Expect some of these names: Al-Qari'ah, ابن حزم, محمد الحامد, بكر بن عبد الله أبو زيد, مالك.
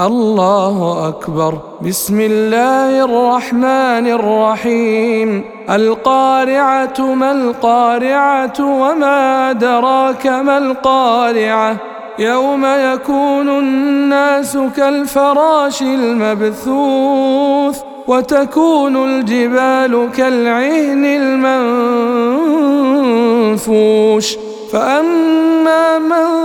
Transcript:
الله أكبر. بسم الله الرحمن الرحيم. القارعة ما القارعة وما أدراك ما القارعة. يوم يكون الناس كالفراش المبثوث وتكون الجبال كالعهن المنفوش. فأما من